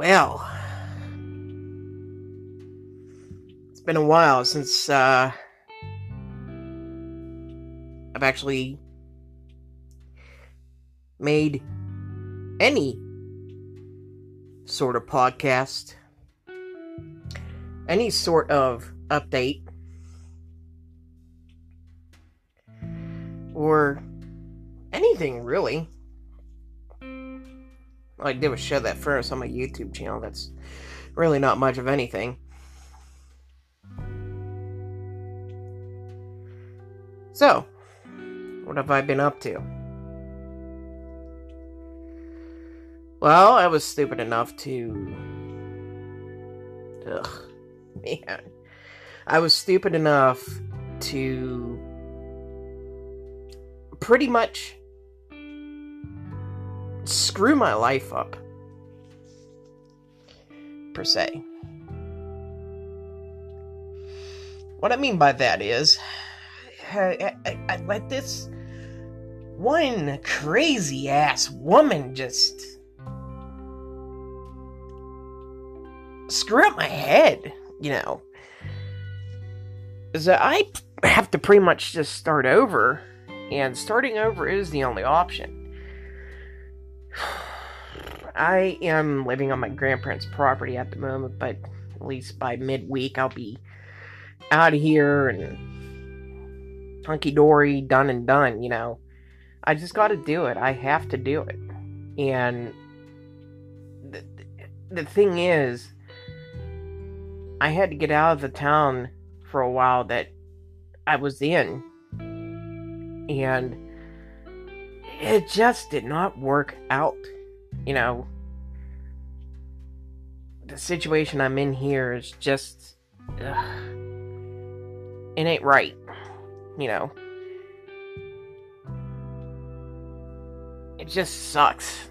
Well, it's been a while since I've actually made any sort of podcast, any sort of update, or anything really. All I did was show that first on my YouTube channel. That's really not much of anything. So, what have I been up to? Well, I was stupid enough to... I was stupid enough to... pretty much... screw my life up, per se. What I mean by that is, I let this one crazy ass woman just screw up my head, you know. So I have to pretty much just start over, and starting over is the only option. I am living on my grandparents' property at the moment, but at least by midweek I'll be out of here and hunky-dory, done and done, you know. I just gotta do it. I have to do it. And the thing is, I had to get out of the town for a while that I was in, and it just did not work out. You know, the situation I'm in here is just... it ain't right. You know. It just sucks.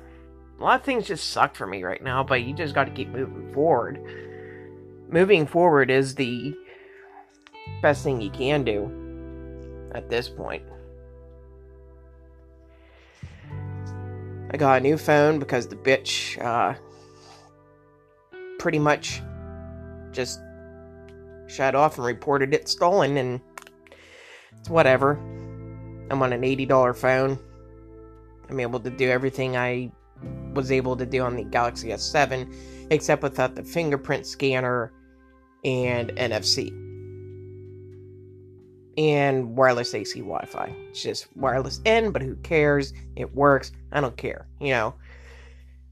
A lot of things just suck for me right now, but you just gotta keep moving forward. Moving forward is the best thing you can do at this point. I got a new phone because the bitch, pretty much just shut off and reported it stolen, and it's whatever. I'm on an $80 phone. I'm able to do everything I was able to do on the Galaxy S7, except without the fingerprint scanner and NFC. And wireless AC Wi-Fi. It's just wireless in, but who cares? It works. I don't care. You know,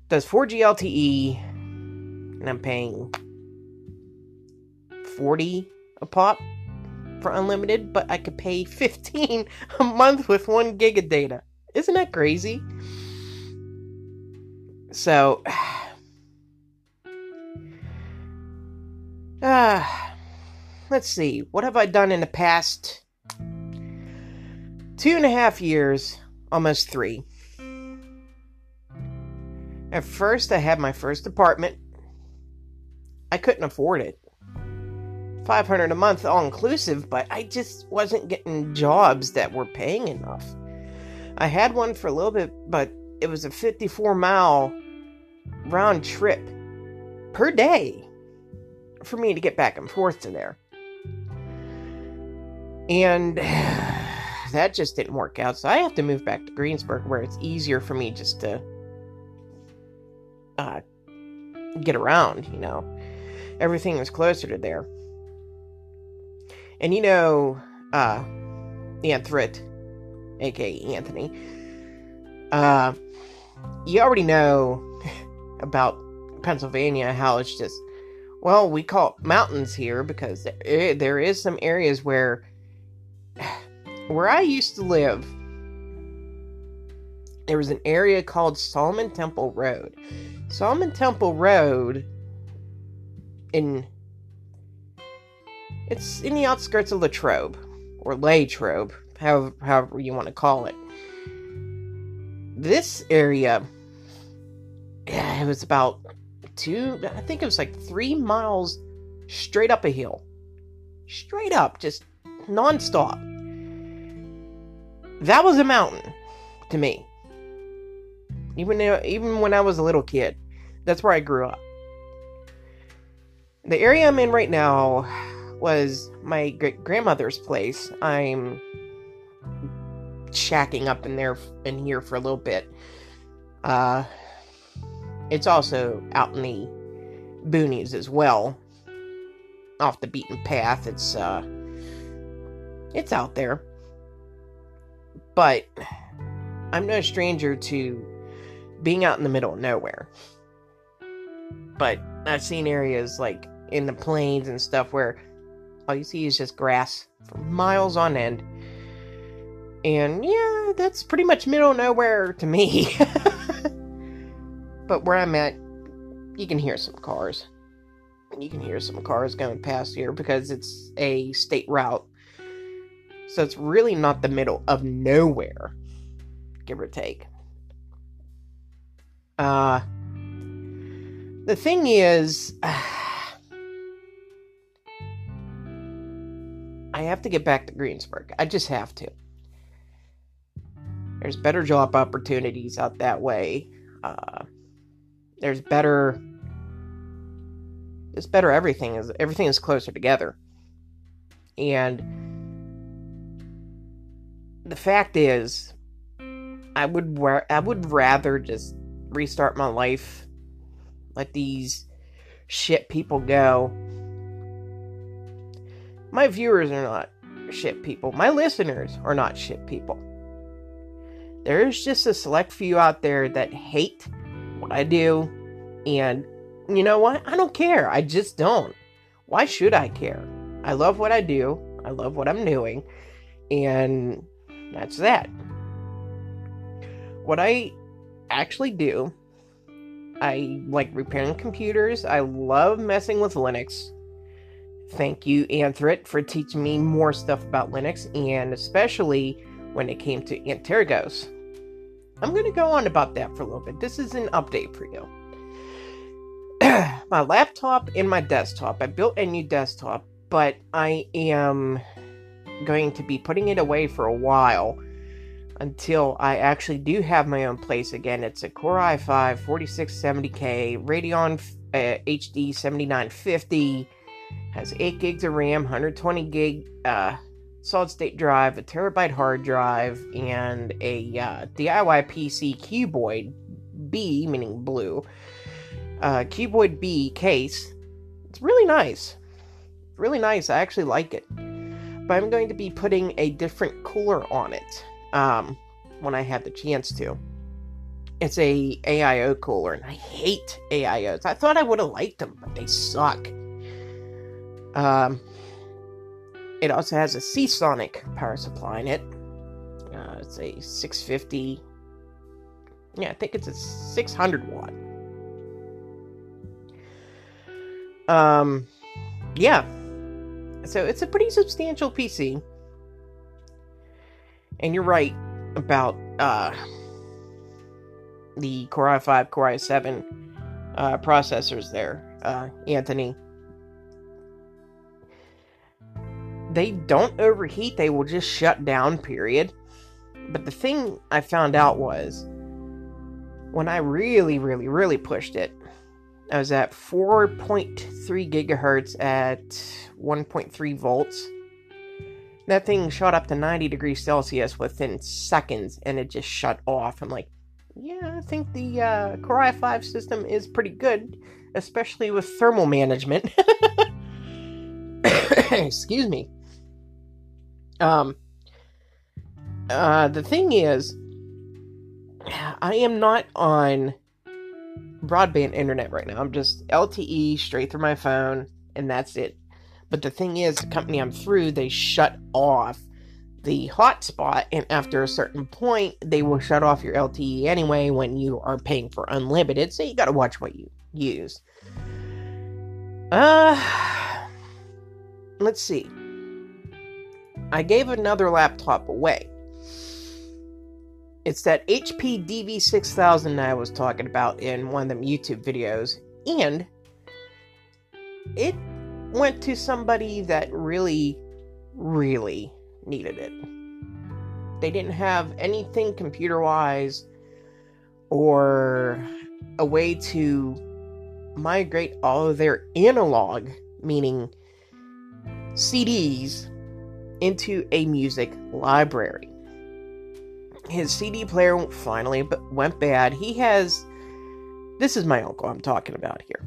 it does 4G LTE, and I'm paying $40 a pop for unlimited, but I could pay $15 a month with 1 gig of data. Isn't that crazy? So, let's see, what have I done in the past 2.5 years, almost 3? At first, I had my first apartment. I couldn't afford it. $500 a month, all-inclusive, but I just wasn't getting jobs that were paying enough. I had one for a little bit, but it was a 54-mile round trip per day for me to get back and forth to there. And that just didn't work out, so I have to move back to Greensburg, where it's easier for me just to get around, you know. Everything was closer to there. And you know, Anthrit, aka Anthony, you already know about Pennsylvania, how it's just, well, we call it mountains here, because there is some areas where I used to live, there was an area called Solomon Temple Road. Solomon Temple Road, it's in the outskirts of Latrobe, or Latrobe, however you want to call it. This area, it was about 3 miles straight up a hill. Straight up, just nonstop. That was a mountain to me. Even when I was a little kid, that's where I grew up. The area I'm in right now was my great-grandmother's place. I'm shacking up in here for a little bit. It's also out in the boonies as well. Off the beaten path. It's out there. But I'm no stranger to being out in the middle of nowhere. But I've seen areas like in the plains and stuff where all you see is just grass for miles on end. And yeah, that's pretty much middle of nowhere to me. But where I'm at, you can hear some cars. You can hear some cars going past here because it's a state route. So it's really not the middle of nowhere, give or take. The thing is, I have to get back to Greensburg. I just have to. There's better job opportunities out that way. There's better. It's better. Everything is closer together. And the fact is, I would rather just restart my life, let these shit people go. My viewers are not shit people. My listeners are not shit people. There's just a select few out there that hate what I do, and you know what? I don't care. I just don't. Why should I care? I love what I do. I love what I'm doing, and that's that. What I actually do, I like repairing computers. I love messing with Linux. Thank you, Anthrit, for teaching me more stuff about Linux, and especially when it came to Antergos. I'm going to go on about that for a little bit. This is an update for you. My laptop and my desktop. I built a new desktop, but I am going to be putting it away for a while until I actually do have my own place again. It's a Core i5 4670K, Radeon HD 7950, has 8 gigs of RAM, 120 gig solid-state drive, a terabyte hard drive, and a DIY PC cuboid B, meaning blue, cuboid B case. It's really nice. Really nice. I actually like it. But I'm going to be putting a different cooler on it when I have the chance to. It's a AIO cooler, and I hate AIOs. I thought I would have liked them, but they suck. It also has a Seasonic power supply in it. It's a 650... Yeah, I think it's a 600 watt. Yeah. So it's a pretty substantial PC. And you're right about the Core i5, Core i7 processors there, Anthony. They don't overheat, they will just shut down, period. But the thing I found out was, when I really, really, really pushed it, I was at 4.3 gigahertz at 1.3 volts. That thing shot up to 90 degrees Celsius within seconds, and it just shut off. I'm like, yeah, I think the Core i5 system is pretty good, especially with thermal management. Excuse me. The thing is, I am not on broadband internet right now. I'm just LTE straight through my phone, and that's it. But the thing is, the company I'm through, they shut off the hotspot, and after a certain point, they will shut off your LTE anyway when you are paying for unlimited, so you gotta watch what you use. Let's see. I gave another laptop away. It's that HP DV6000 I was talking about in one of them YouTube videos. And it went to somebody that really, really needed it. They didn't have anything computer-wise or a way to migrate all of their analog, meaning CDs, into a music library. His CD player finally went bad. He has... This is my uncle I'm talking about here.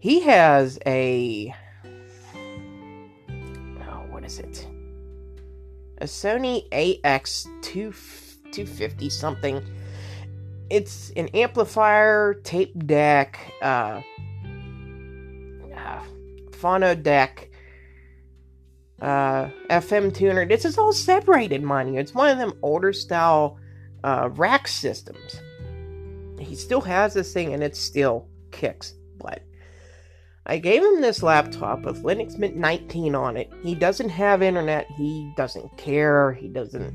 He has a... Oh, what is it? A Sony AX250 something. It's an amplifier, tape deck, phono deck, FM tuner. This is all separated, mind you. It's one of them older style rack systems. He still has this thing, and it still kicks butt. I gave him this laptop with Linux Mint 19 on it. He doesn't have internet. He doesn't care. He doesn't...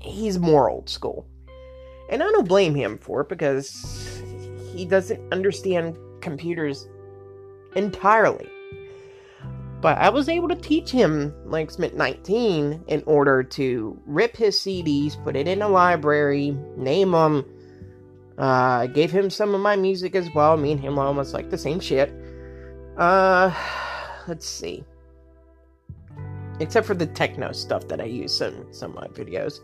He's more old school. And I don't blame him for it, because he doesn't understand computers entirely. But I was able to teach him Linux Mint 19 in order to rip his CDs, put it in a library, name them. Gave him some of my music as well. Me and him are almost like the same shit. Let's see. Except for the techno stuff that I use in some of my videos.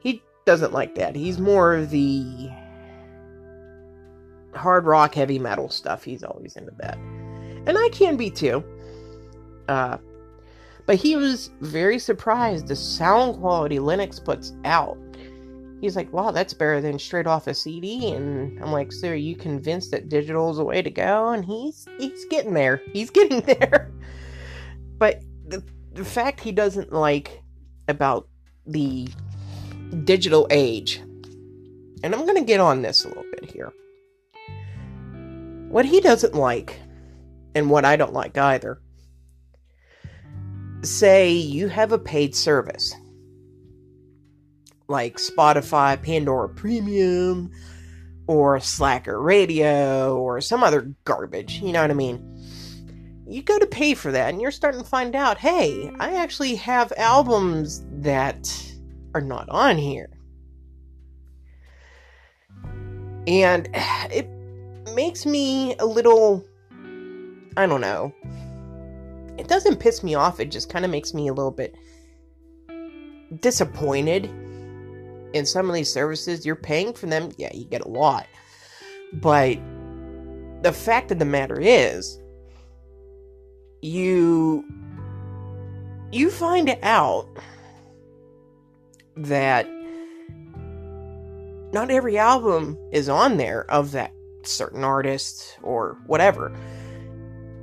He doesn't like that. He's more of the hard rock, heavy metal stuff. He's always into that. And I can be too. But he was very surprised the sound quality Linux puts out. He's like, wow, that's better than straight off a CD. And I'm like, so are you convinced that digital is the way to go? And he's getting there. He's getting there. But the fact he doesn't like about the digital age, and I'm going to get on this a little bit here. What he doesn't like, and what I don't like either, say you have a paid service, like Spotify, Pandora Premium, or Slacker Radio, or some other garbage, you know what I mean? You go to pay for that, and you're starting to find out, hey, I actually have albums that are not on here. And it makes me a little, I don't know, it doesn't piss me off, it just kind of makes me a little bit disappointed. In some of these services, you're paying for them. Yeah, you get a lot. But the fact of the matter is, you find out that not every album is on there of that certain artist or whatever.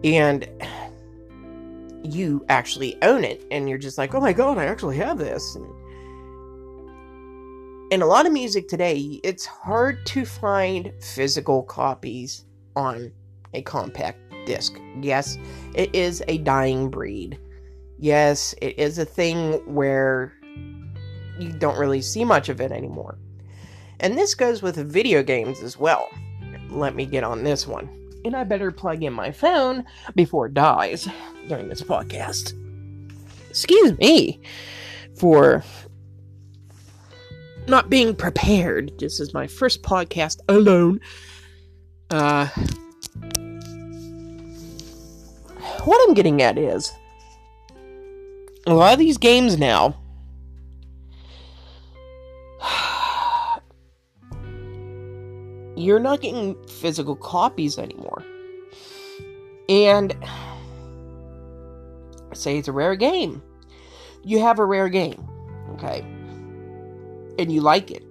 And you actually own it. And you're just like, oh my God, I actually have this. And a lot of music today, it's hard to find physical copies on a compact disc. Yes, it is a dying breed. Yes, it is a thing where you don't really see much of it anymore. And this goes with video games as well. Let me get on this one. And I better plug in my phone before it dies during this podcast. Excuse me for not being prepared. This is my first podcast alone. What I'm getting at is, a lot of these games now, you're not getting physical copies anymore. And say it's a rare game. You have a rare game. Okay. And you like it.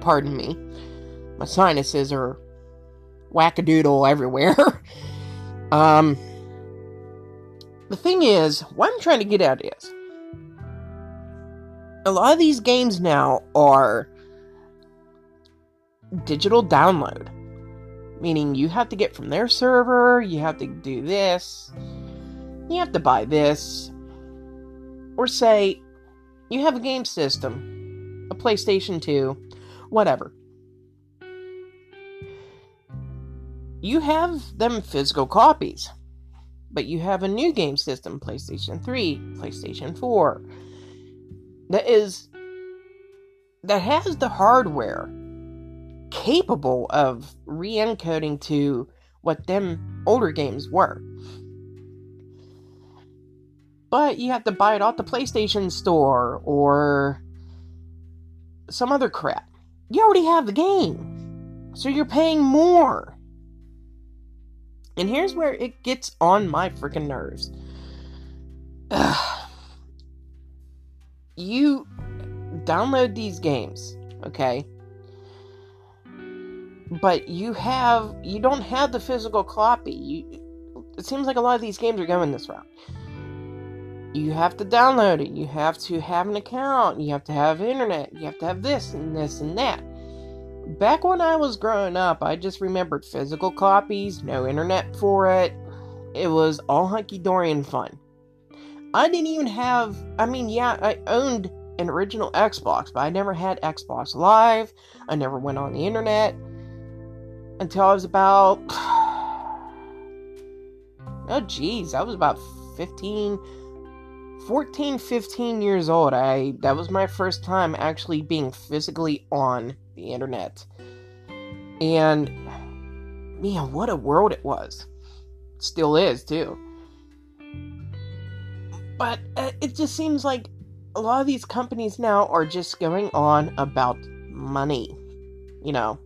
Pardon me. My sinuses are wackadoodle everywhere. The thing is, what I'm trying to get at is, a lot of these games now are digital download. Meaning you have to get from their server, you have to do this, you have to buy this. Or say, you have a game system, a PlayStation 2, whatever. You have them physical copies, but you have a new game system, PlayStation 3, PlayStation 4, that is that has the hardware capable of re-encoding to what them older games were. But you have to buy it off the PlayStation Store or some other crap. You already have the game, so you're paying more. And here's where it gets on my freaking nerves. Ugh. You download these games, okay? But you don't have the physical copy. It seems like a lot of these games are going this route. You have to download it. You have to have an account. You have to have internet. You have to have this and this and that. Back when I was growing up, I just remembered physical copies, no internet for it. It was all hunky-dory and fun. I didn't even have... I mean, yeah, I owned an original Xbox, but I never had Xbox Live. I never went on the internet until I was about... Oh, geez, I was about 14, 15 years old. That was my first time actually being physically on the internet. And man, what a world it was. Still is, too. But it just seems like a lot of these companies now are just going on about money, you know.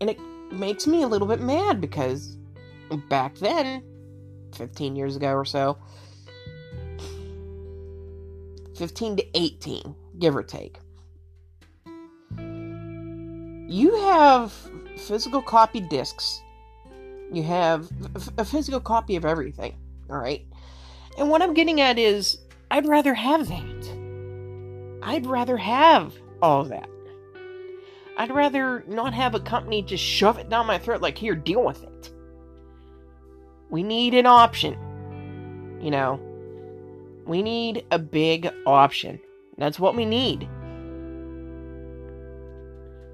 And it makes me a little bit mad because back then, 15 years ago or so, 15 to 18, give or take. You have physical copy discs. You have a physical copy of everything, all right? And what I'm getting at is, I'd rather have that. I'd rather have all that. I'd rather not have a company just shove it down my throat like, here, deal with it. We need an option, you know? We need a big option. That's what we need.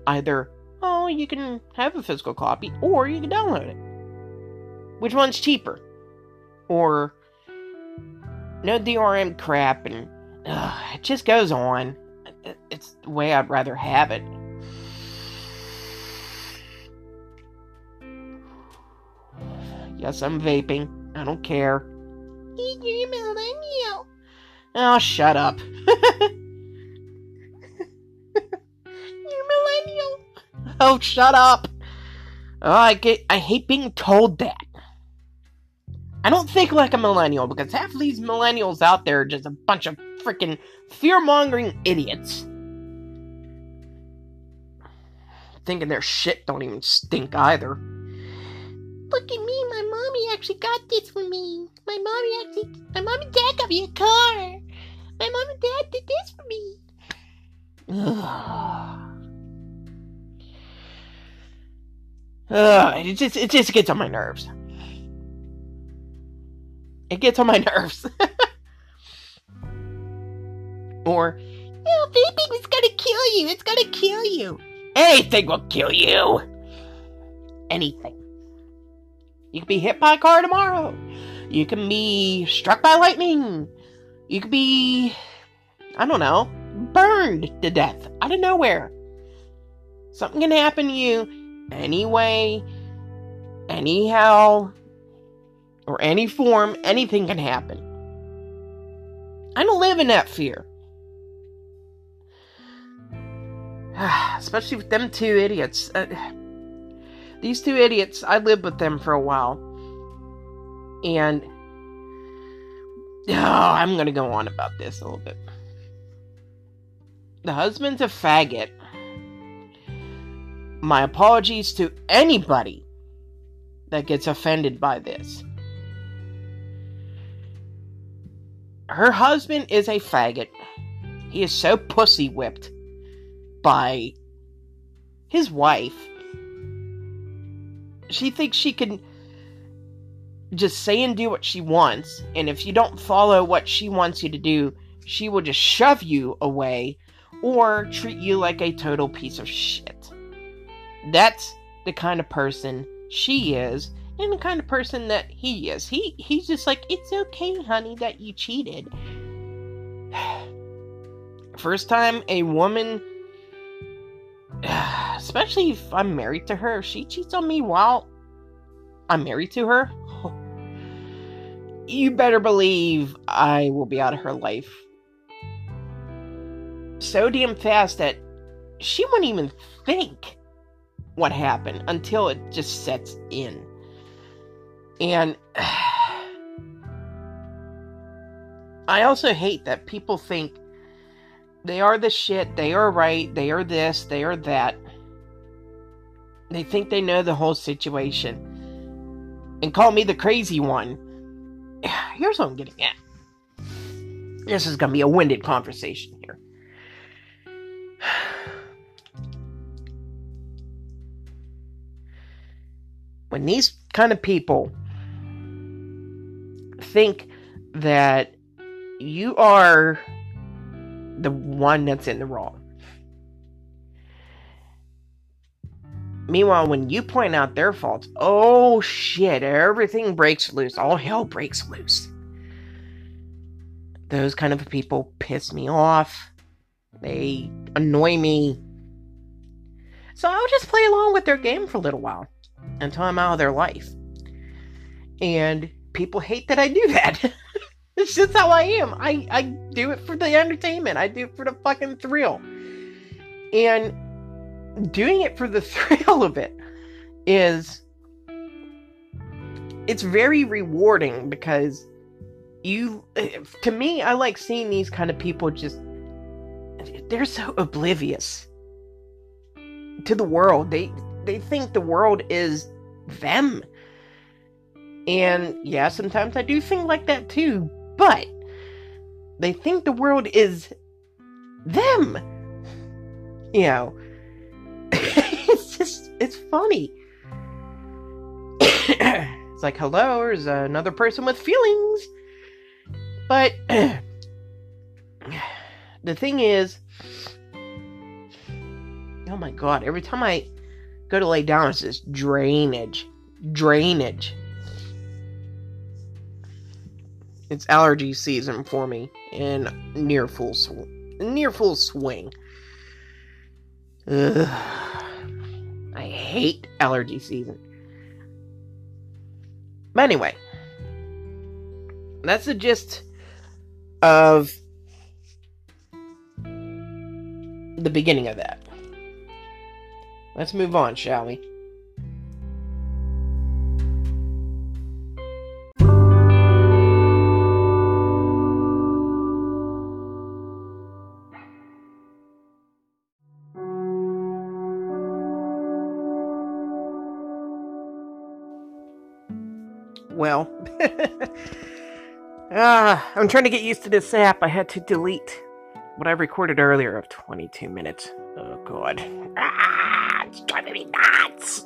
Either, oh, you can have a physical copy, or you can download it. Which one's cheaper? Or, no DRM crap, and it just goes on. It's the way I'd rather have it. Yes, I'm vaping. I don't care. Oh, shut up. Oh, shut up. Oh, I hate being told that. I don't think like a millennial, because half of these millennials out there are just a bunch of freaking fear-mongering idiots. Thinking their shit don't even stink either. Look at me, my mommy actually got this for me. My mom and dad got me a car. My mom and dad did this for me. It just gets on my nerves. It gets on my nerves. Or, no, vaping is gonna kill you. It's gonna kill you. Anything will kill you. Anything. You could be hit by a car tomorrow. You can be struck by lightning. You could be, I don't know, burned to death out of nowhere. Something can happen to you anyway, anyhow, or any form. Anything can happen. I don't live in that fear. Especially with them two idiots. These two idiots, I lived with them for a while. And... oh, I'm gonna go on about this a little bit. The husband's a faggot. My apologies to anybody that gets offended by this. Her husband is a faggot. He is so pussy whipped by his wife. She thinks she can just say and do what she wants, and if you don't follow what she wants you to do, she will just shove you away or treat you like a total piece of shit. That's the kind of person she is, and the kind of person that he is. He's just like, it's okay, honey, that you cheated. first time a woman, especially if I'm married to her, if she cheats on me while I'm married to her, you better believe I will be out of her life so damn fast that she wouldn't even think what happened until it just sets in. And I also hate that people think they are the shit, they are right, they are this, they are that. They think they know the whole situation. And call me the crazy one. Here's what I'm getting at. This is going to be a winded conversation here. When these kind of people think that you are the one that's in the wrong. Meanwhile, when you point out their faults, oh shit, everything breaks loose. All hell breaks loose. Those kind of people piss me off. They annoy me. So I'll just play along with their game for a little while until I'm out of their life. And people hate that I do that. It's just how I am. I do it for the entertainment. I do it for the fucking thrill. And doing it for the thrill of it is... it's very rewarding because you... to me, I like seeing these kind of people just... they're so oblivious to the world. They think the world is them. And yeah, sometimes I do think like that too. But they think the world is them. You know, it's just, it's funny. It's like, hello, there's another person with feelings. But the thing is, oh my God, every time I go to lay down, it's just drainage. It's allergy season for me, and near full swing. Ugh. I hate allergy season. But anyway, that's the gist of the beginning of that. Let's move on, shall we? Well, I'm trying to get used to this app. I had to delete what I recorded earlier of 22 minutes. Oh, God. It's driving me nuts.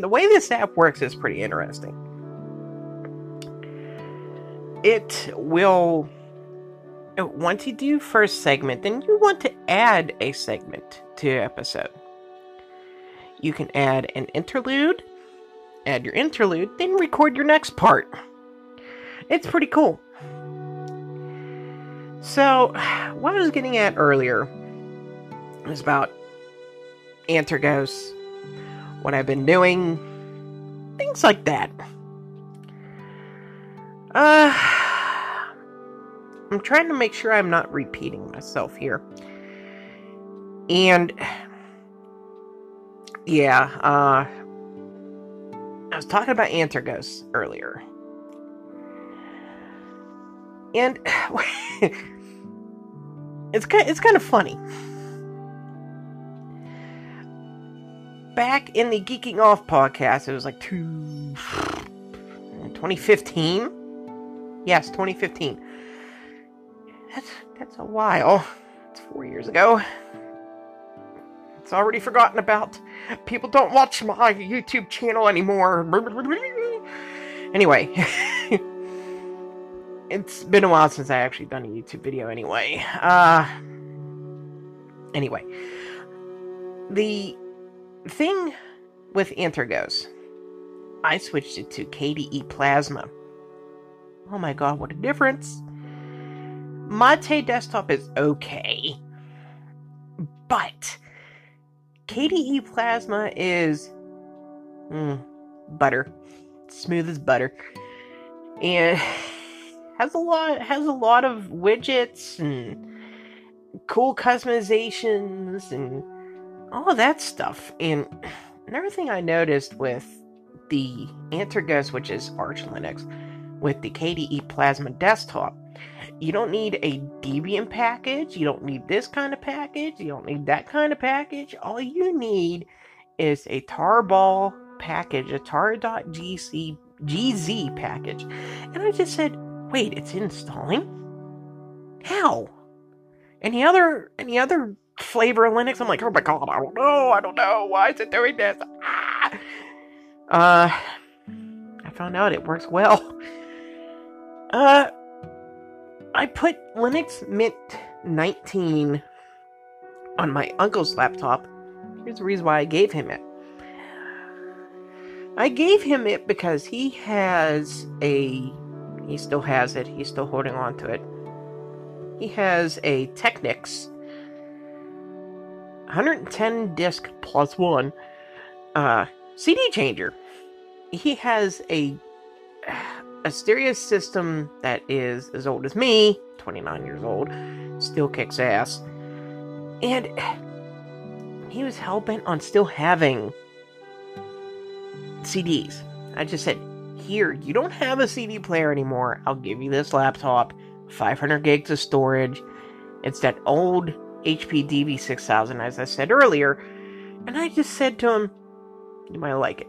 The way this app works is pretty interesting. It will... once you do first segment, then you want to add a segment to your episode. You can add an interlude. Add your interlude, then record your next part. It's pretty cool. So, what I was getting at earlier was about Antergos, what I've been doing, things like that. I'm trying to make sure I'm not repeating myself here. And, yeah, I was talking about Antergos earlier. And it's kind of funny. Back in the Geeking Off podcast, it was like 2015? Yes, 2015. That's a while. It's 4 years ago. It's already forgotten about. People don't watch my YouTube channel anymore. Anyway. It's been a while since I actually done a YouTube video anyway. Anyway. The thing with Antergos, I switched it to KDE Plasma. Oh my God, what a difference. Mate Desktop is okay, but KDE Plasma is butter, smooth as butter, and has a lot of widgets and cool customizations and all that stuff. And another thing I noticed with the Antergos, which is Arch Linux, with the KDE Plasma desktop, you don't need a Debian package, you don't need this kind of package, you don't need that kind of package. All you need is a tarball package, a tar.gz package. And I just said, wait, it's installing? How? Any other flavor of Linux? I'm like, oh my god, I don't know, why is it doing this? I found out it works well. I put Linux Mint 19 on my uncle's laptop. Here's the reason why I gave him it. I gave him it because he still has it, he's still holding on to it. He has a Technics 110 disk plus one CD changer. He has a stereo system that is as old as me, 29 years old, still kicks ass. And he was hell bent on still having CDs. I just said, here, you don't have a CD player anymore. I'll give you this laptop, 500 gigs of storage. It's that old HP DV6000, as I said earlier. And I just said to him, you might like it.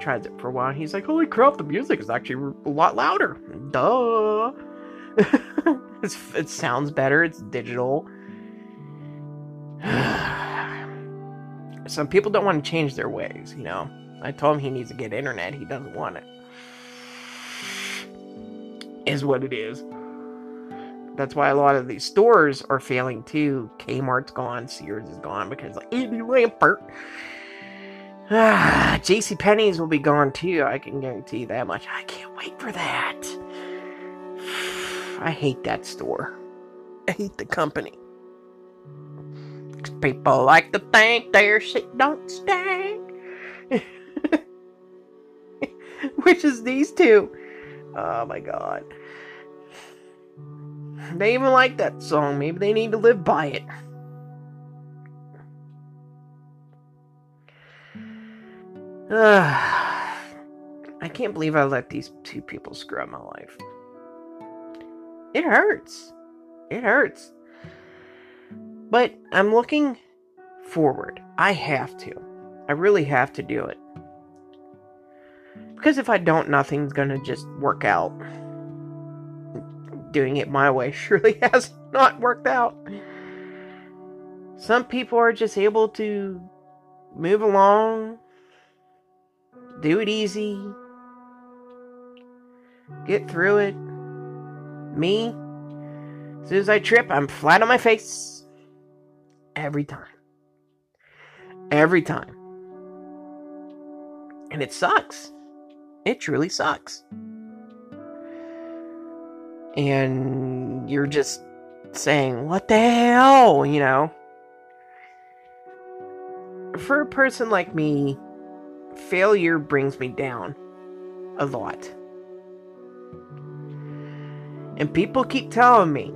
Tries it for a while, and he's like, holy crap, the music is actually a lot louder. Duh. It sounds better, it's digital. Some people don't want to change their ways, you know. I told him he needs to get internet, he doesn't want it. Is what it is. That's why a lot of these stores are failing too. Kmart's gone, Sears is gone, because like, Andy Lampert. JCPenney's will be gone too, I can guarantee that much. I can't wait for that. I hate that store. I hate the company. People like to think their shit don't stink. Which is these two. Oh my god. They even like that song. Maybe they need to live by it. I can't believe I let these two people screw up my life. It hurts. But I'm looking forward. I have to. I really have to do it. Because if I don't, nothing's gonna just work out. Doing it my way surely has not worked out. Some people are just able to move along. Do it easy. Get through it. Me, as soon as I trip, I'm flat on my face. Every time. And it sucks. It truly sucks. And you're just saying, what the hell, you know? For a person like me, failure brings me down a lot. And people keep telling me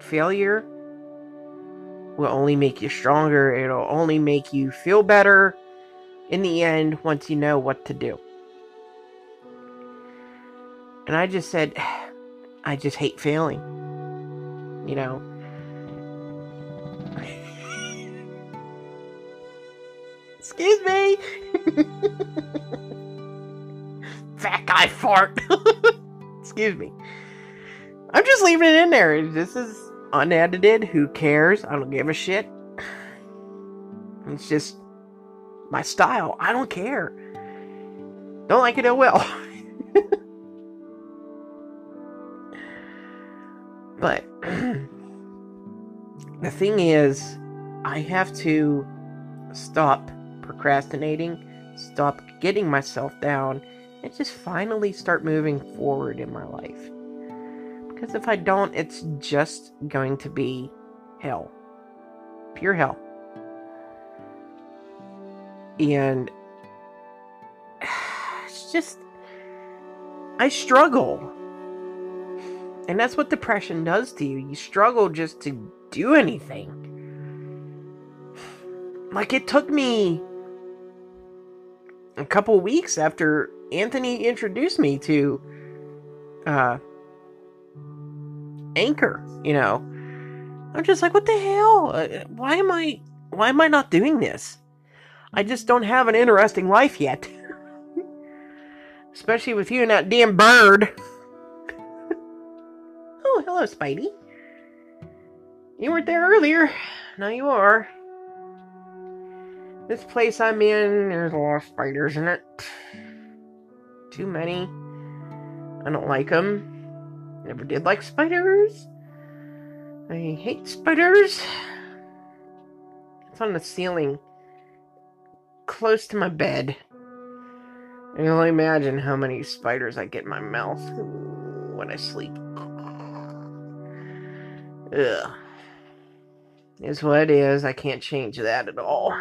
failure will only make you stronger. It'll only make you feel better in the end once you know what to do. And I just said, I just hate failing. You know? Excuse me! Fat guy fart! Excuse me. I'm just leaving it in there. This is unedited. Who cares? I don't give a shit. It's just my style. I don't care. Don't like it, oh well. But the thing is, I have to stop procrastinating, stop getting myself down, and just finally start moving forward in my life. Because if I don't, it's just going to be hell. Pure hell. And it's just, I struggle. And that's what depression does to you. You struggle just to do anything. Like, it took me a couple weeks after Anthony introduced me to Anchor, you know. I'm just like, what the hell? Why am I not doing this? I just don't have an interesting life yet. Especially with you and that damn bird. Oh, hello, Spidey. You weren't there earlier. Now you are. This place I'm in, there's a lot of spiders in it. Too many. I don't like them. Never did like spiders. I hate spiders. It's on the ceiling. Close to my bed. I can only imagine how many spiders I get in my mouth when I sleep. Ugh. Is what it is. I can't change that at all.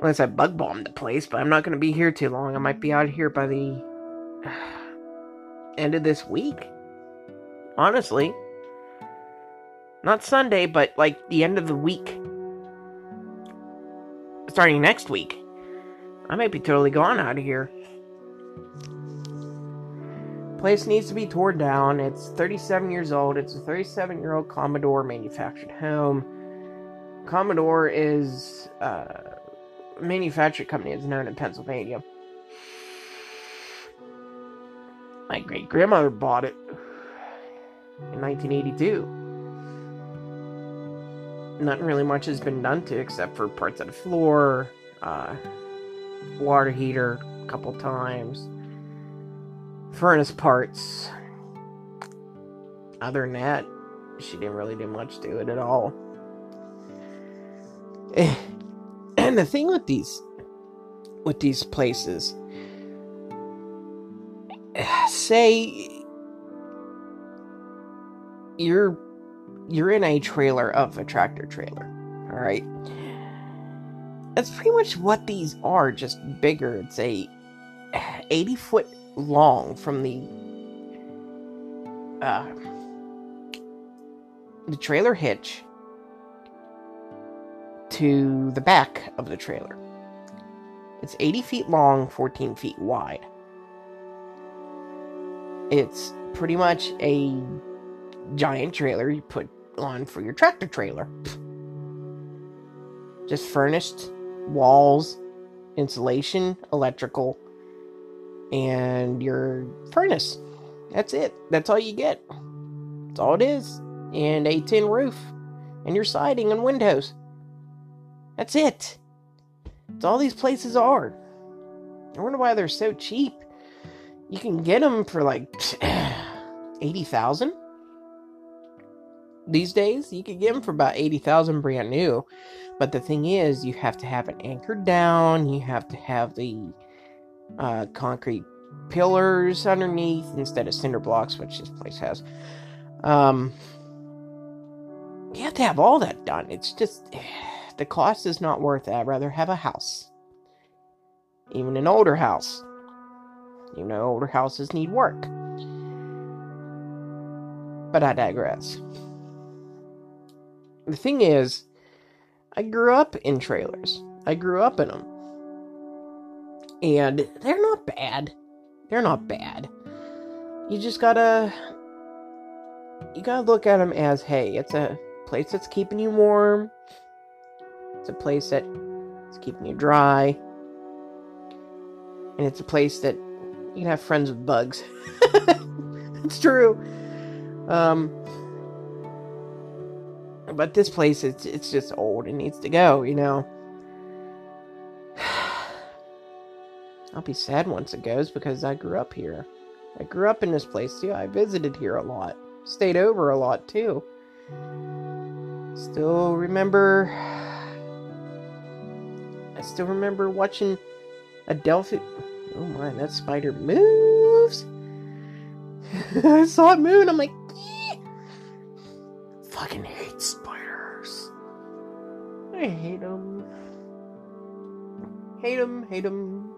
Unless I bug bomb the place, but I'm not going to be here too long. I might be out here by the end of this week. Honestly. Not Sunday, but like the end of the week. Starting next week. I might be totally gone out of here. Place needs to be torn down. It's 37 years old. It's a 37-year-old Commodore manufactured home. Commodore is... manufacturing company is known in Pennsylvania. My great-grandmother bought it in 1982. Not really much has been done to it except for parts of the floor, water heater a couple times, furnace parts. Other than that, she didn't really do much to it at all. And the thing with these places, say you're in a trailer of a tractor trailer, all right? That's pretty much what these are, just bigger. It's a 80-foot long from the trailer hitch to the back of the trailer. It's 80 feet long, 14 feet wide. It's pretty much a giant trailer you put on for your tractor trailer. Just furnished, walls, insulation, electrical, and your furnace. That's it. That's all you get. That's all it is. And a tin roof, and your siding and windows. That's it. That's all these places are. I wonder why they're so cheap. You can get them for like $80,000. These days, you can get them for about $80,000 brand new. But the thing is, you have to have it anchored down. You have to have the concrete pillars underneath instead of cinder blocks, which this place has. You have to have all that done. It's just... The cost is not worth it. I'd rather have a house. Even an older house. Even though older houses need work. But I digress. The thing is, I grew up in trailers. I grew up in them. And they're not bad. They're not bad. You just gotta... You gotta look at them as, hey, it's a place that's keeping you warm. It's a place that is keeping you dry. And it's a place that you can have friends with bugs. It's true. But this place, it's just old. It needs to go, you know. I'll be sad once it goes because I grew up here. I grew up in this place too. I visited here a lot. Stayed over a lot too. I still remember watching Adelphi... Oh my, that spider moves! I saw it move and I'm like, eee! Fucking hate spiders. I hate them. Hate them, hate them.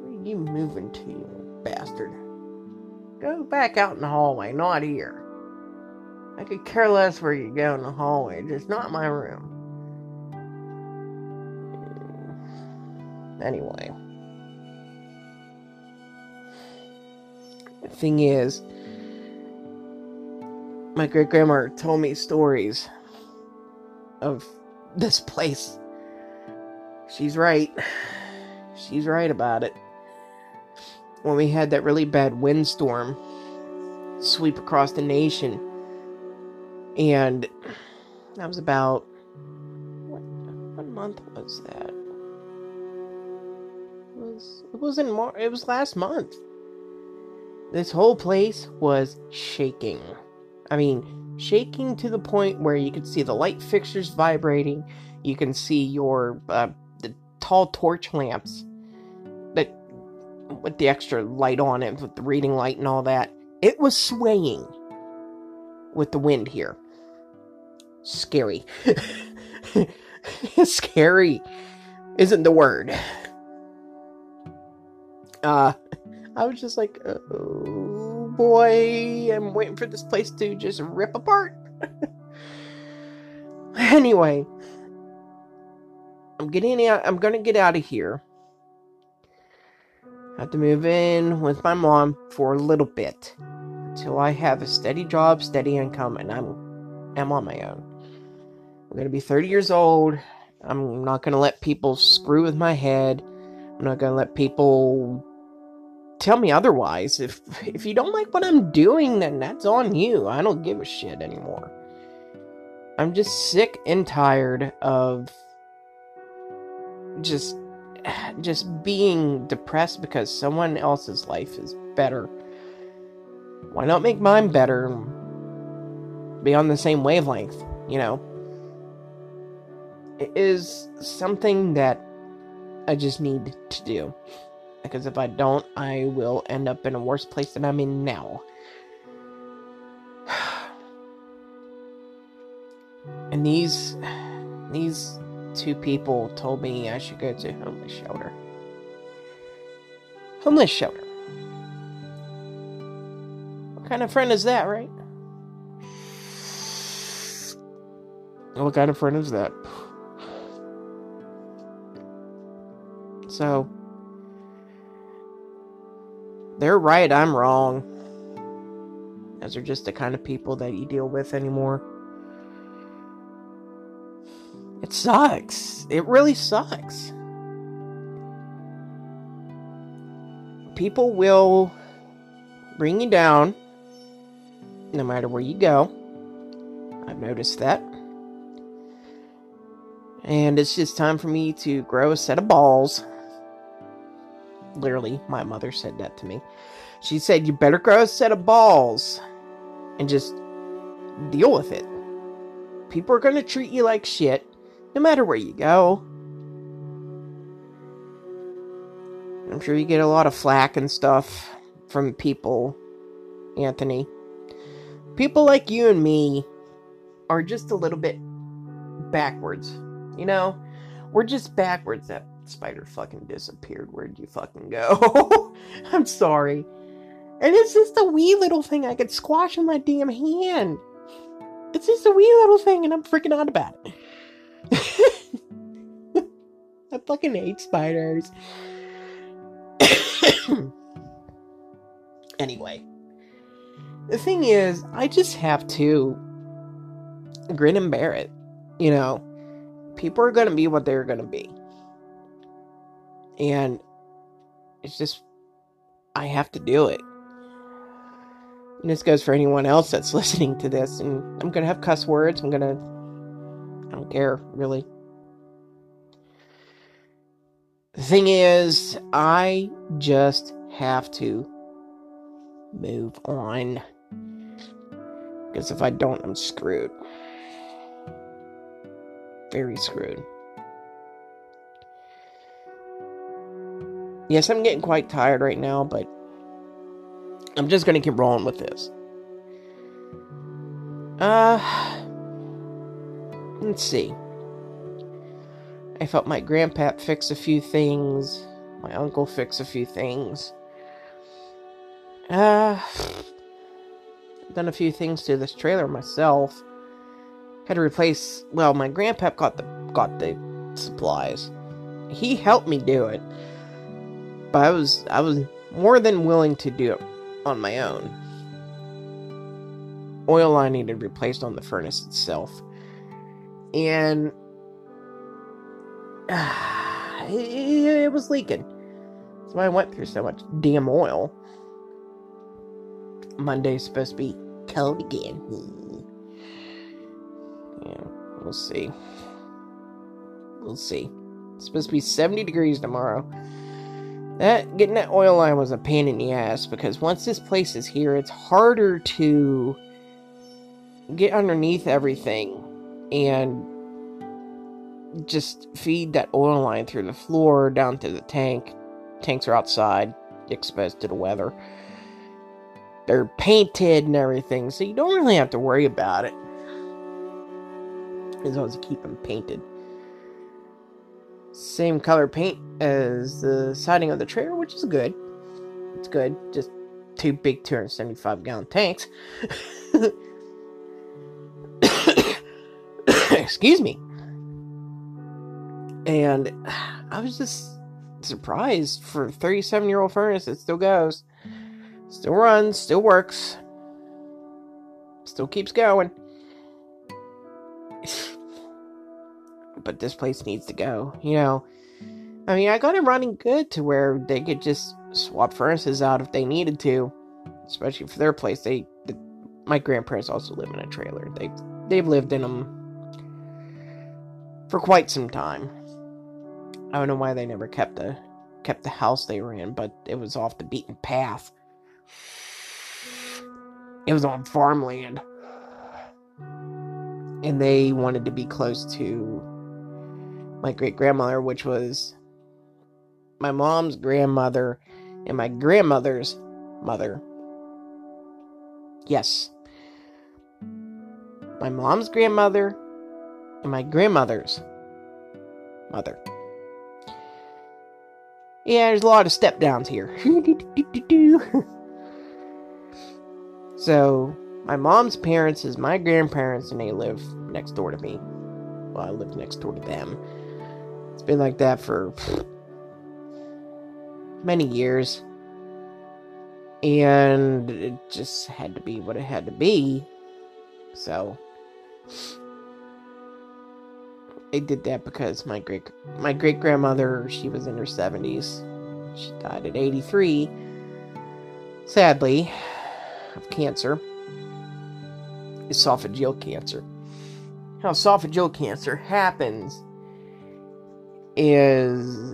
Where are you moving to, you bastard? Go back out in the hallway, not here. I could care less where you go in the hallway, just not my room. Anyway. The thing is, my great-grandma told me stories of this place. She's right. She's right about it. When we had that really bad windstorm sweep across the nation, and that was about, what month was that? It was last month. This whole place was shaking. I mean, shaking to the point where you could see the light fixtures vibrating. You can see your the tall torch lamps that with the extra light on it, with the reading light and all that. It was swaying with the wind here. Scary. Scary isn't the word. I was just like, oh boy, I'm waiting for this place to just rip apart. Anyway, I'm gonna get out of here. I have to move in with my mom for a little bit until I have a steady job, steady income, and I'm on my own. I'm gonna be 30 years old. I'm not gonna let people screw with my head. I'm not gonna let people tell me otherwise. If you don't like what I'm doing, then that's on you. I don't give a shit anymore. I'm just sick and tired of just being depressed because someone else's life is better. Why not make mine better? Be on the same wavelength, you know? It is something that I just need to do. Because if I don't, I will end up in a worse place than I'm in now. And these two people told me I should go to homeless shelter. Homeless shelter. What kind of friend is that, right? What kind of friend is that? So... they're right, I'm wrong. Those are just the kind of people that you deal with anymore. It sucks. It really sucks. People will bring you down no matter where you go. I've noticed that. And it's just time for me to grow a set of balls. Literally, my mother said that to me. She said, you better grow a set of balls and just deal with it. People are going to treat you like shit no matter where you go. I'm sure you get a lot of flack and stuff from people, Anthony. People like you and me are just a little bit backwards, you know? We're just backwards at spider fucking disappeared. Where'd you fucking go? I'm sorry. And it's just a wee little thing I could squash in my damn hand. It's just a wee little thing and I'm freaking out about it. I fucking hate spiders. Anyway. The thing is, I just have to grin and bear it. You know, people are gonna be what they're gonna be. And it's just, I have to do it. And this goes for anyone else that's listening to this. And I'm going to have cuss words. I don't care, really. The thing is, I just have to move on. Because if I don't, I'm screwed. Very screwed. Yes, I'm getting quite tired right now, but I'm just going to keep rolling with this. Let's see. I felt my grandpap fix a few things. My uncle fix a few things. Done a few things to this trailer myself. Had to replace, well, my grandpap got the supplies. He helped me do it. But I was more than willing to do it on my own. Oil line needed replaced on the furnace itself. And it was leaking. That's why I went through so much damn oil. Monday's supposed to be cold again. Yeah, we'll see. We'll see. It's supposed to be 70 degrees tomorrow. Getting that oil line was a pain in the ass, because once this place is here, it's harder to get underneath everything and just feed that oil line through the floor down to the tank. Tanks are outside, exposed to the weather. They're painted and everything, so you don't really have to worry about it. As long as you keep them painted. Same color paint as the siding of the trailer, which is good. It's good. Just two big 275-gallon tanks. Excuse me. And I was just surprised for a 37-year-old furnace. It still goes. Still runs. Still works. Still keeps going. But this place needs to go. You know, I mean, I got it running good to where they could just swap furnaces out if they needed to. Especially for their place. My grandparents also live in a trailer. They've lived in them for quite some time. I don't know why they never kept the house they were in, but it was off the beaten path. It was on farmland. And they wanted to be close to my great-grandmother, which was my mom's grandmother and my grandmother's mother. Yes. My mom's grandmother and my grandmother's mother. Yeah, there's a lot of step downs here. So, my mom's parents is my grandparents, and they live next door to me. Well, I live next door to them. It's been like that for many years. And it just had to be what it had to be. So I did that because my great-grandmother, she was in her 70s. She died at 83, sadly, of cancer. Esophageal cancer. How esophageal cancer happens is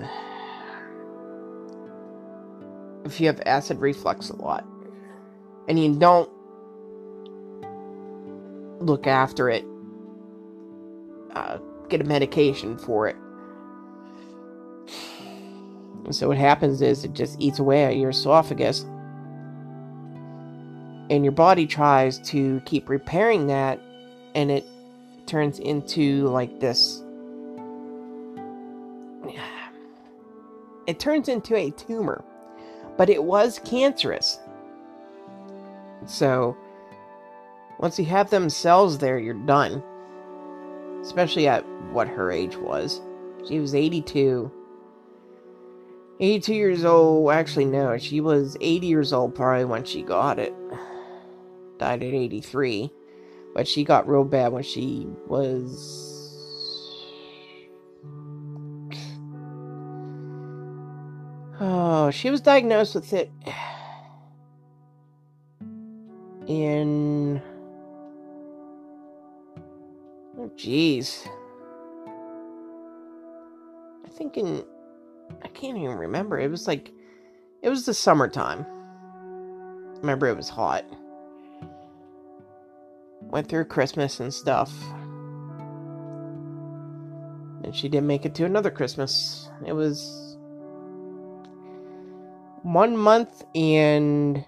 if you have acid reflux a lot and you don't look after it, get a medication for it. And so what happens is it just eats away at your esophagus, and your body tries to keep repairing that, and it turns into like this. It turns into a tumor, but it was cancerous. So once you have them cells there, you're done. Especially at what her age was. She was 82. 82 years old. Actually, no. She was 80 years old probably when she got it. Died at 83. But she got real bad when she was... Oh, she was diagnosed with it in... Jeez. I can't even remember. It was the summertime. I remember it was hot. Went through Christmas and stuff. And she didn't make it to another Christmas. It was 1 month and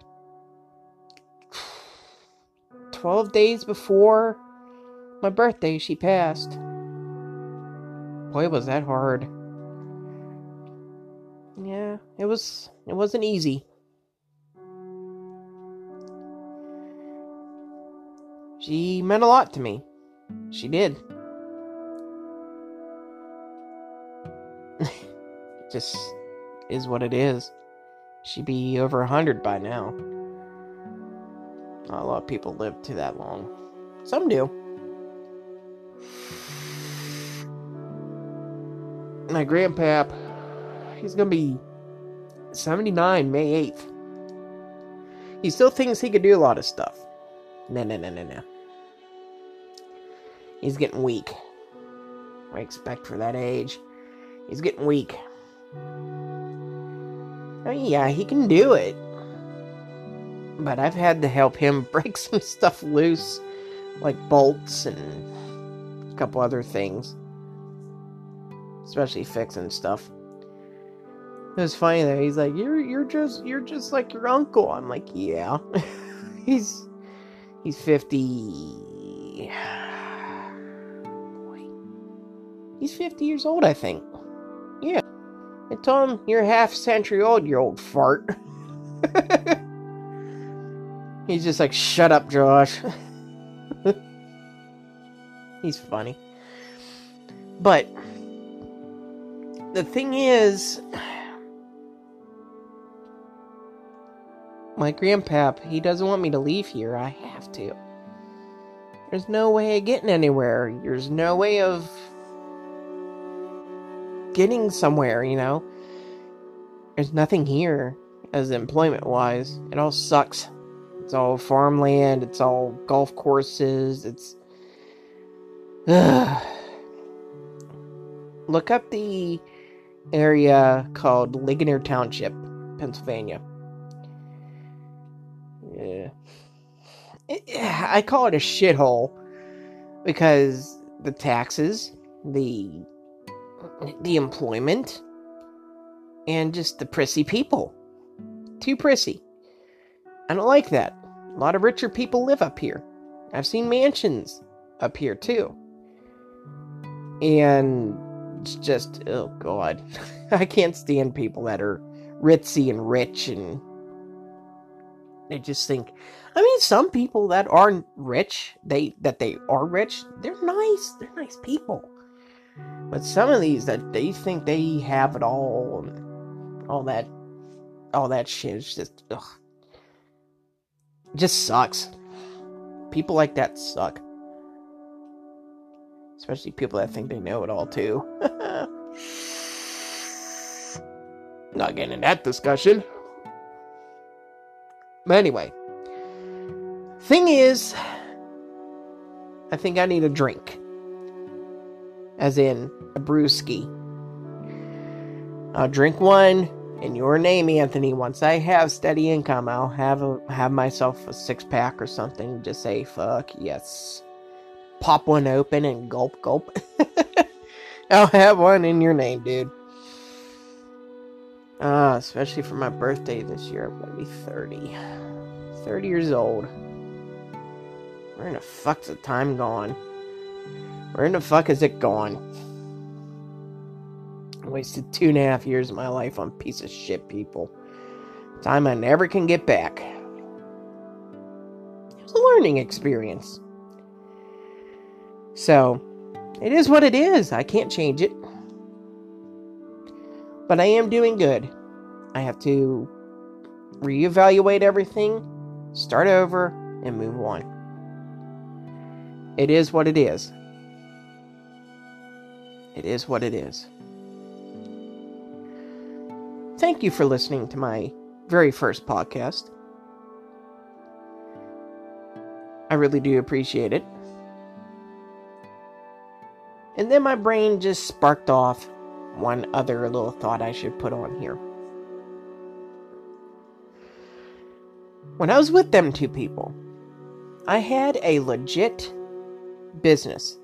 12 days before my birthday, she passed. Boy, was that hard. Yeah, it wasn't easy. She meant a lot to me. She did. Just is what it is. She'd be over 100 by now. Not a lot of people live to that long. Some do. My grandpap, he's gonna be 79 May 8th. He still thinks he could do a lot of stuff. No. He's getting weak. I expect for that age. He's getting weak. Oh yeah, he can do it. But I've had to help him break some stuff loose, like bolts and a couple other things. Especially fixing stuff. It was funny though, he's like, You're just like your uncle. I'm like, yeah. He's 50. Boy. He's 50 years old, I think. Yeah. I told him, you're half a century old, you old fart. He's just like, shut up, Josh. He's funny. But the thing is, my grandpap, he doesn't want me to leave here. I have to. There's no way of getting anywhere. There's no way of getting somewhere, you know? There's nothing here as employment-wise. It all sucks. It's all farmland. It's all golf courses. It's... Ugh. Look up the area called Ligonier Township, Pennsylvania. Yeah. I call it a shithole because the taxes, the employment, and just the prissy people. Too prissy. I don't like that. A lot of richer people live up here. I've seen mansions up here too. And it's just, oh god. I can't stand people that are ritzy and rich and I just think, I mean, some people that aren't rich, they are rich, they're nice. They're nice people. But some of these that they think they have it all, and all that shit is just, ugh. It just sucks. People like that suck. Especially people that think they know it all too. Not getting in that discussion. But anyway, thing is, I think I need a drink. As in, a brewski. I'll drink one in your name, Anthony. Once I have steady income, I'll have myself a six-pack or something. Just say, fuck, yes. Pop one open and gulp, gulp. I'll have one in your name, dude. Especially for my birthday this year. I'm going to be 30. 30 years old. Where in the fuck's the time gone? Where in the fuck is it gone? I wasted 2.5 years of my life on piece of shit people. Time I never can get back. It was a learning experience. So, it is what it is. I can't change it. But I am doing good. I have to reevaluate everything, start over, and move on. It is what it is. It is what it is. Thank you for listening to my very first podcast. I really do appreciate it. And then my brain just sparked off one other little thought I should put on here. When I was with them two people, I had a legit business.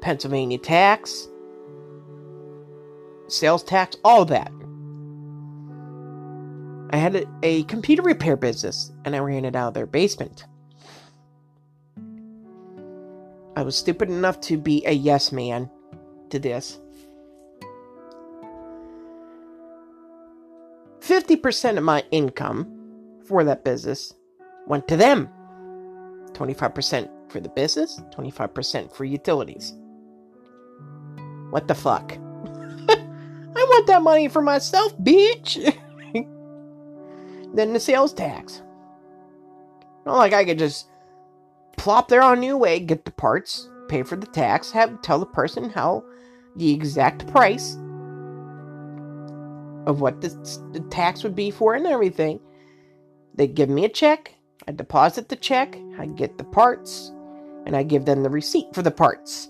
Pennsylvania tax, sales tax, all that. I had a computer repair business, and I ran it out of their basement. I was stupid enough to be a yes man to this. 50% of my income for that business went to them. 25% for the business, 25% for utilities. What the fuck? I want that money for myself, bitch! Then the sales tax. Not like I could just plop there on New Way, get the parts, pay for the tax, tell the person how the exact price of what the tax would be for and everything. They give me a check, I deposit the check, I get the parts, and I give them the receipt for the parts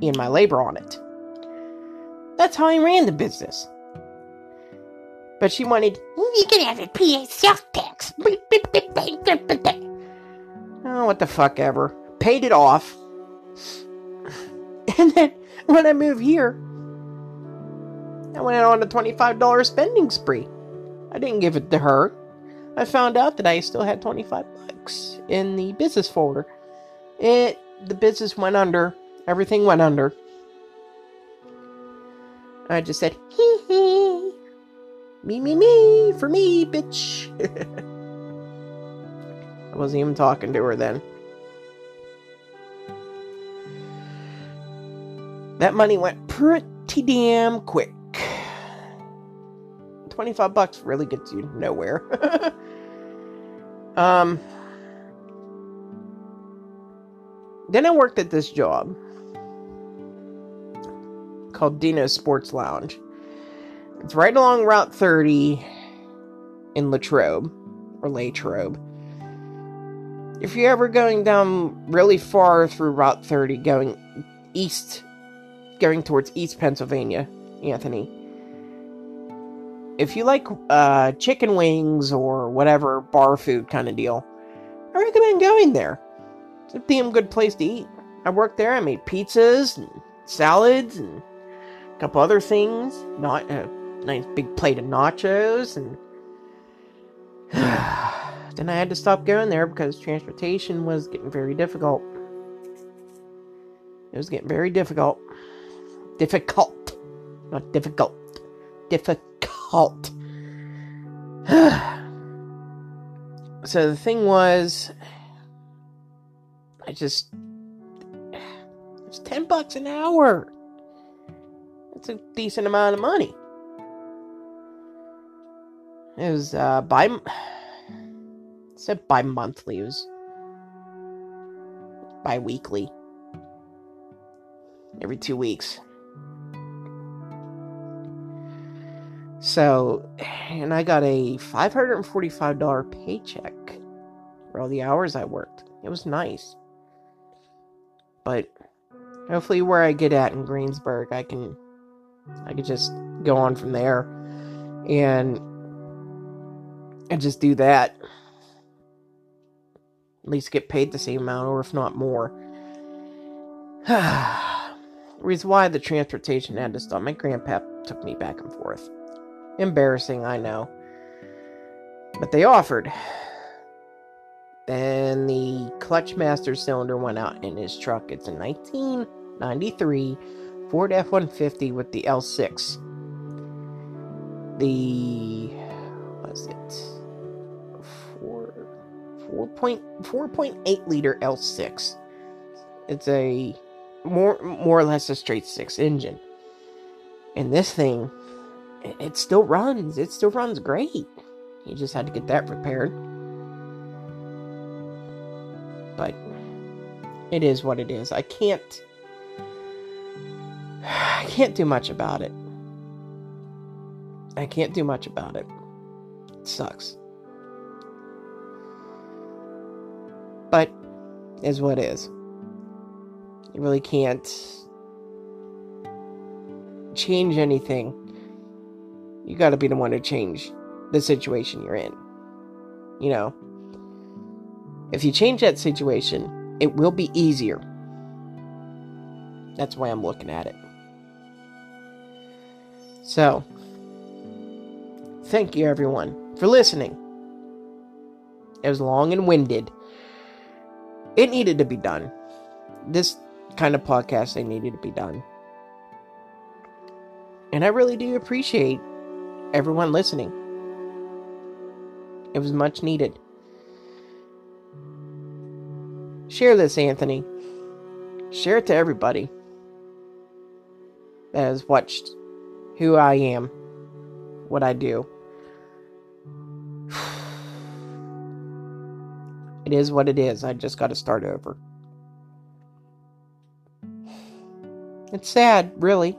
and my labor on it. That's how I ran the business. But she wanted, you can have it, PA self-tax. Oh, what the fuck ever. Paid it off. And then, when I moved here, I went on a $25 spending spree. I didn't give it to her. I found out that I still had $25 in the business folder. The business went under. Everything went under. I just said, hee hee. Me, for me, bitch. I wasn't even talking to her then. That money went pretty damn quick. $25 really gets you nowhere. Then I worked at this job called Dino's Sports Lounge. It's right along Route 30 in Latrobe. If you're ever going down really far through Route 30, going towards East Pennsylvania, Anthony. If you like chicken wings or whatever bar food kind of deal, I recommend going there. It's a damn good place to eat. I worked there. I made pizzas and salads and a couple other things. Not a nice big plate of nachos. And then I had to stop going there because transportation was getting very difficult. It was getting very difficult. Difficult. Not difficult. Difficult. So the thing was, it was $10 an hour. That's a decent amount of money. It was, bi-monthly. It was bi-weekly. Every 2 weeks. So, and I got a $545 paycheck for all the hours I worked. It was nice. But hopefully where I get at in Greensburg, I can just go on from there and just do that. At least get paid the same amount, or if not more. The reason why the transportation had to stop, my grandpap took me back and forth. Embarrassing, I know. But they offered. Then the clutch master cylinder went out in his truck. It's a 1993 Ford F-150 with the L6. The 4.8 liter L6. It's a more or less a straight six engine. And this thing, it still runs. It still runs great. You just had to get that repaired. But it is what it is. I can't do much about it. I can't do much about it. It sucks. But it is what it is. You really can't change anything. You gotta be the one to change the situation you're in. You know, if you change that situation, it will be easier. That's why I'm looking at it. So, thank you everyone for listening. It was long and winded. It needed to be done. this kind of podcast, they needed to be done. And I really do appreciate everyone listening. It was much needed. Share this, Anthony. Share it to everybody that has watched who I am, what I do. It is what it is. I just got to start over. It's sad, really.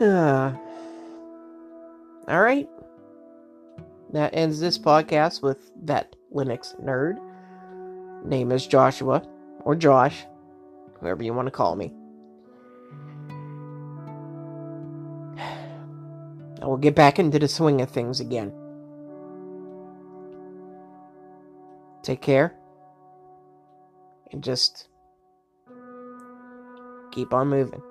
All right. That ends this podcast with that Linux nerd. Name is Joshua, or Josh, whoever you want to call me. I will get back into the swing of things again. Take care, and just keep on moving.